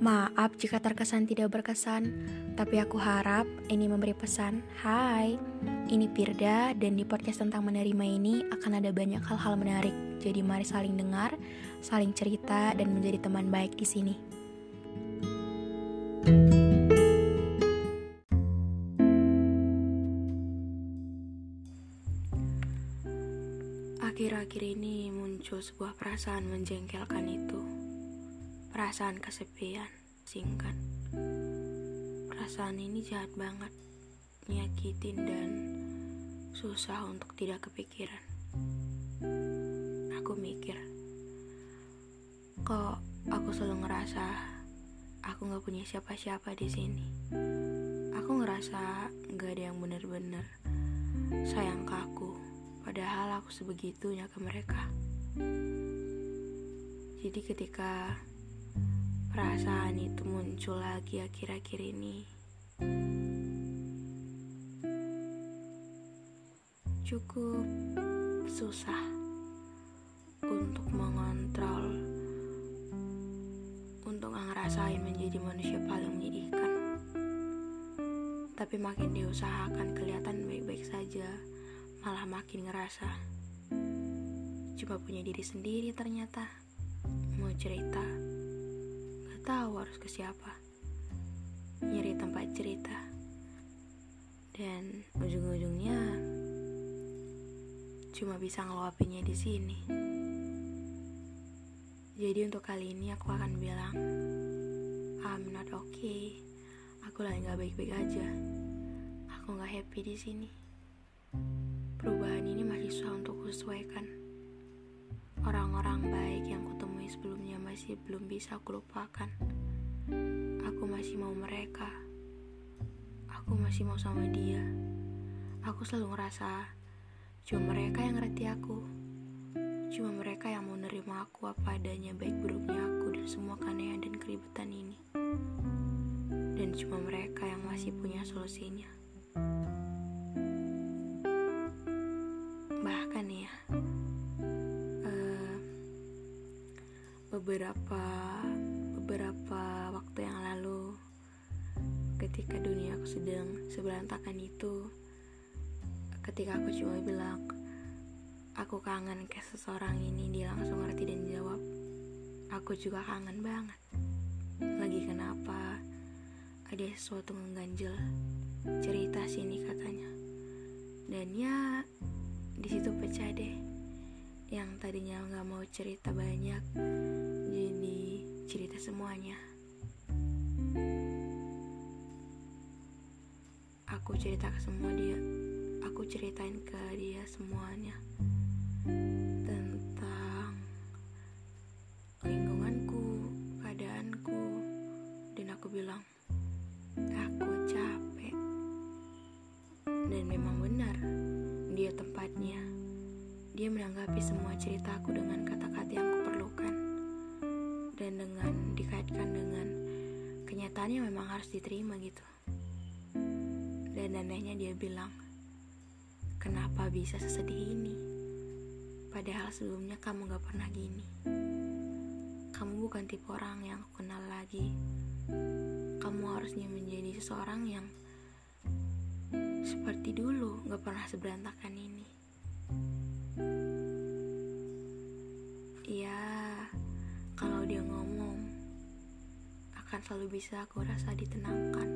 Maaf jika terkesan tidak berkesan, tapi aku harap ini memberi pesan. Hai, ini Firda, dan di podcast tentang menerima ini akan ada banyak hal-hal menarik. Jadi mari saling dengar, saling cerita, dan menjadi teman baik di sini. Akhir-akhir ini muncul sebuah perasaan menjengkelkan itu. Perasaan kesepian, singkan. Perasaan ini jahat banget, nyakitin dan susah untuk tidak kepikiran. Aku mikir, kok aku selalu ngerasa aku gak punya siapa-siapa di sini. Aku ngerasa gak ada yang benar-benar sayang ke aku, padahal aku sebegitunya ke mereka. Jadi ketika perasaan itu muncul lagi akhir-akhir ini, cukup susah untuk mengontrol, untuk ngerasain menjadi manusia paling menyedihkan. Tapi makin diusahakan kelihatan baik-baik saja, malah makin ngerasa cuma punya diri sendiri ternyata. Mau cerita tahu harus ke siapa, nyari tempat cerita, dan ujung-ujungnya cuma bisa ngeluapinnya di sini. Jadi untuk kali ini aku akan bilang, I'm not okay. Aku lagi nggak baik-baik aja. Aku nggak happy di sini. Perubahan ini masih susah untuk kusesuaikan. Orang-orang baik yang kutemui sebelumnya masih belum bisa aku lupakan. Aku masih mau mereka. Aku masih mau sama dia. Aku selalu ngerasa cuma mereka yang ngerti aku. Cuma mereka yang mau nerima aku apa adanya, baik buruknya aku dan semua keanehan dan keributan ini. Dan cuma mereka yang masih punya solusinya. Bahkan ya, beberapa waktu yang lalu, ketika dunia aku sedang seberantakan itu, ketika aku cuma bilang aku kangen ke seseorang ini, dia langsung ngerti dan jawab, aku juga kangen banget. Lagi kenapa? Ada sesuatu mengganjel. Cerita sini katanya. Dan ya, di situ pecah deh. Yang tadinya gak mau cerita banyak, jadi cerita semuanya. Aku cerita ke semua dia. Aku ceritain ke dia semuanya. Tentang lingkunganku, keadaanku. Dan aku bilang, aku capek. Dan memang benar, dia tempatnya. Dia menanggapi semua ceritaku dengan kata-kata yang kuperlukan, dan dengan dikaitkan dengan kenyataannya memang harus diterima gitu. Dan anehnya dia bilang, kenapa bisa sesedih ini? Padahal sebelumnya kamu gak pernah gini. Kamu bukan tipe orang yang aku kenal lagi. Kamu harusnya menjadi seseorang yang seperti dulu, gak pernah seberantakan ini. Ya, kalau dia ngomong, akan selalu bisa aku rasa ditenangkan.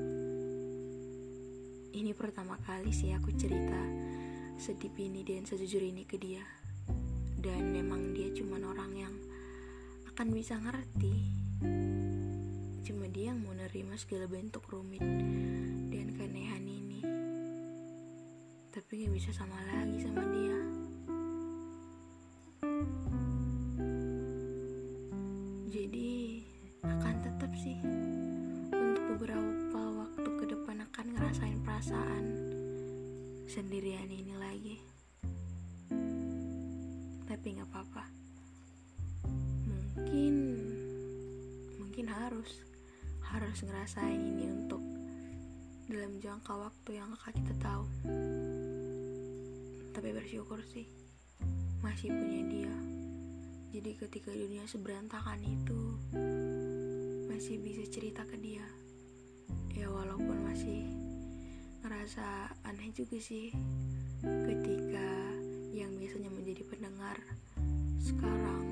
Ini pertama kali sih aku cerita sedih ini dan sejujur ini ke dia. Dan memang dia cuma orang yang akan bisa ngerti. Cuma dia yang mau nerima segala bentuk rumit dan keanehan ini. Tapi gak bisa sama lagi sama dia. sendirian ini lagi. Tapi gak apa-apa. Mungkin harus ngerasain ini untuk dalam jangka waktu yang kakak kita tahu. Tapi bersyukur sih masih punya dia. Jadi ketika dunia seberantakan itu masih bisa cerita ke dia. Ya walaupun masih ngerasa aneh juga sih ketika yang biasanya menjadi pendengar sekarang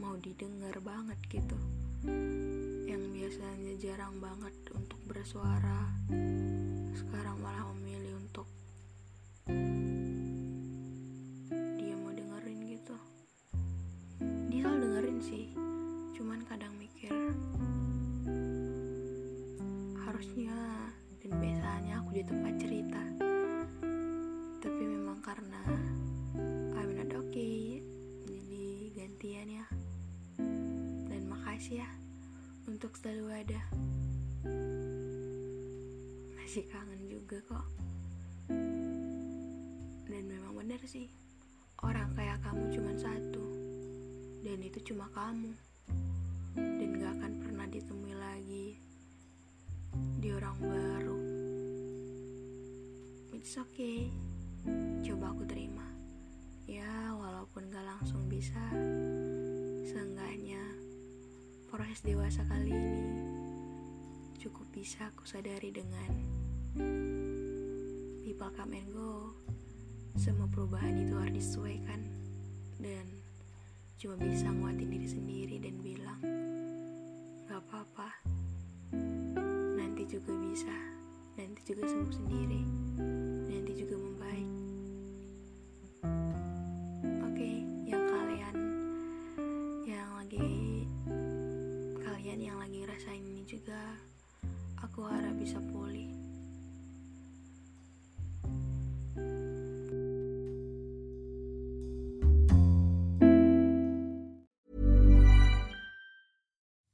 mau didengar banget gitu. Yang biasanya jarang banget untuk bersuara sekarang malah memilih untuk dia mau dengerin gitu. Dia selalu dengerin sih, cuman kadang mikir harusnya dan biasanya aku di tempat cerita. Tapi memang karena Amina Doki jadi gantian ya. Dan makasih ya untuk selalu ada. Masih kangen juga kok. Dan memang benar sih, orang kayak kamu cuma satu, dan itu cuma kamu, dan gak akan pernah ditemui lagi di orang baru. It's okay, coba aku terima. Ya walaupun gak langsung bisa, seenggaknya proses dewasa kali ini cukup bisa aku sadari dengan people come and go. Semua perubahan itu harus disesuaikan, dan cuma bisa nguatin diri sendiri dan bilang gak apa-apa, nanti juga bisa, nanti juga sembuh sendiri, nanti juga membaik. Oke, yang lagi ngerasain ini juga, aku harap bisa pulih.